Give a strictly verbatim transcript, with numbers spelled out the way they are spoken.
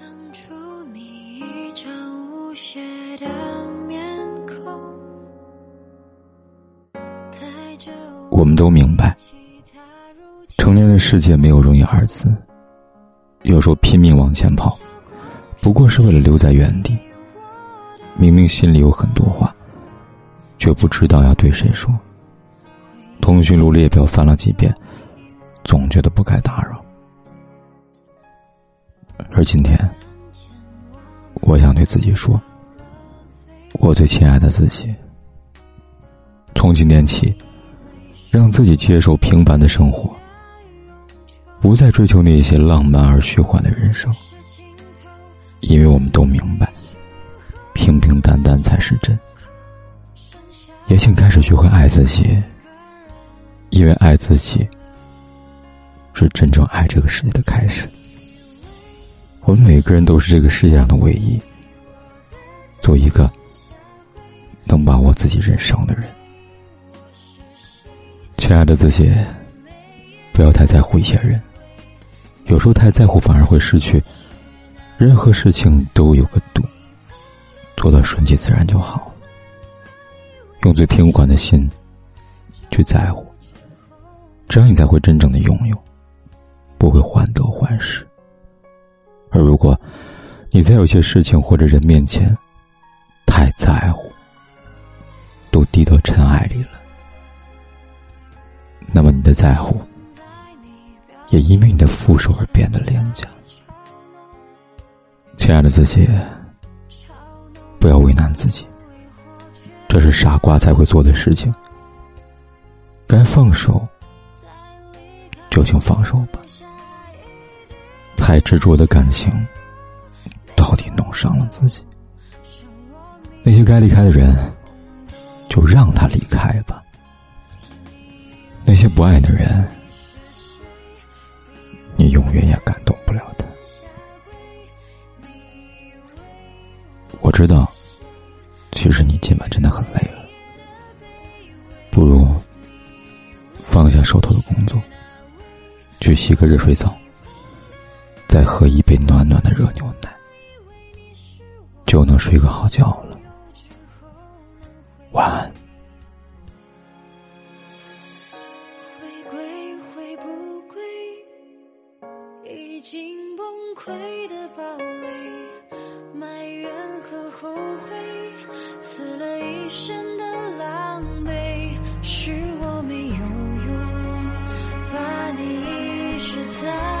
当初你一张无邪的面孔，我们都明白，成年的世界没有容易二字，有时候拼命往前跑，不过是为了留在原地。明明心里有很多话，却不知道要对谁说。通讯录列表翻了几遍，总觉得不该打扰。而今天，我想对自己说，我最亲爱的自己，从今天起，让自己接受平凡的生活，不再追求那些浪漫而虚幻的人生。因为我们都明白，平平淡淡才是真。也请开始学会爱自己，因为爱自己是真正爱这个世界的开始。我们每个人都是这个世界上的唯一，做一个能把握自己人生的人。亲爱的自己，不要太在乎一些人，有时候太在乎反而会失去。任何事情都有个度，做到顺其自然就好。用最平缓的心去在乎，这样你才会真正的拥有，不会患得患失。而如果你在有些事情或者人面前太在乎，都低到尘埃里了，那么你的在乎也因为你的付出而变得廉价。亲爱的自己，不要为难自己，这是傻瓜才会做的事情。该放手就请放手吧，太执着的感情到底弄伤了自己。那些该离开的人就让他离开吧，那些不爱的人你永远也感动不了他。我知道，其实你今晚真的很累了，不如放下手头的工作，去洗个热水澡，再喝一杯暖暖的热牛奶，就能睡个好觉了。晚安。回归回不归，已经崩溃的堡垒，埋怨和后悔，死了一身的狼狈，是我没有用，把你遗失在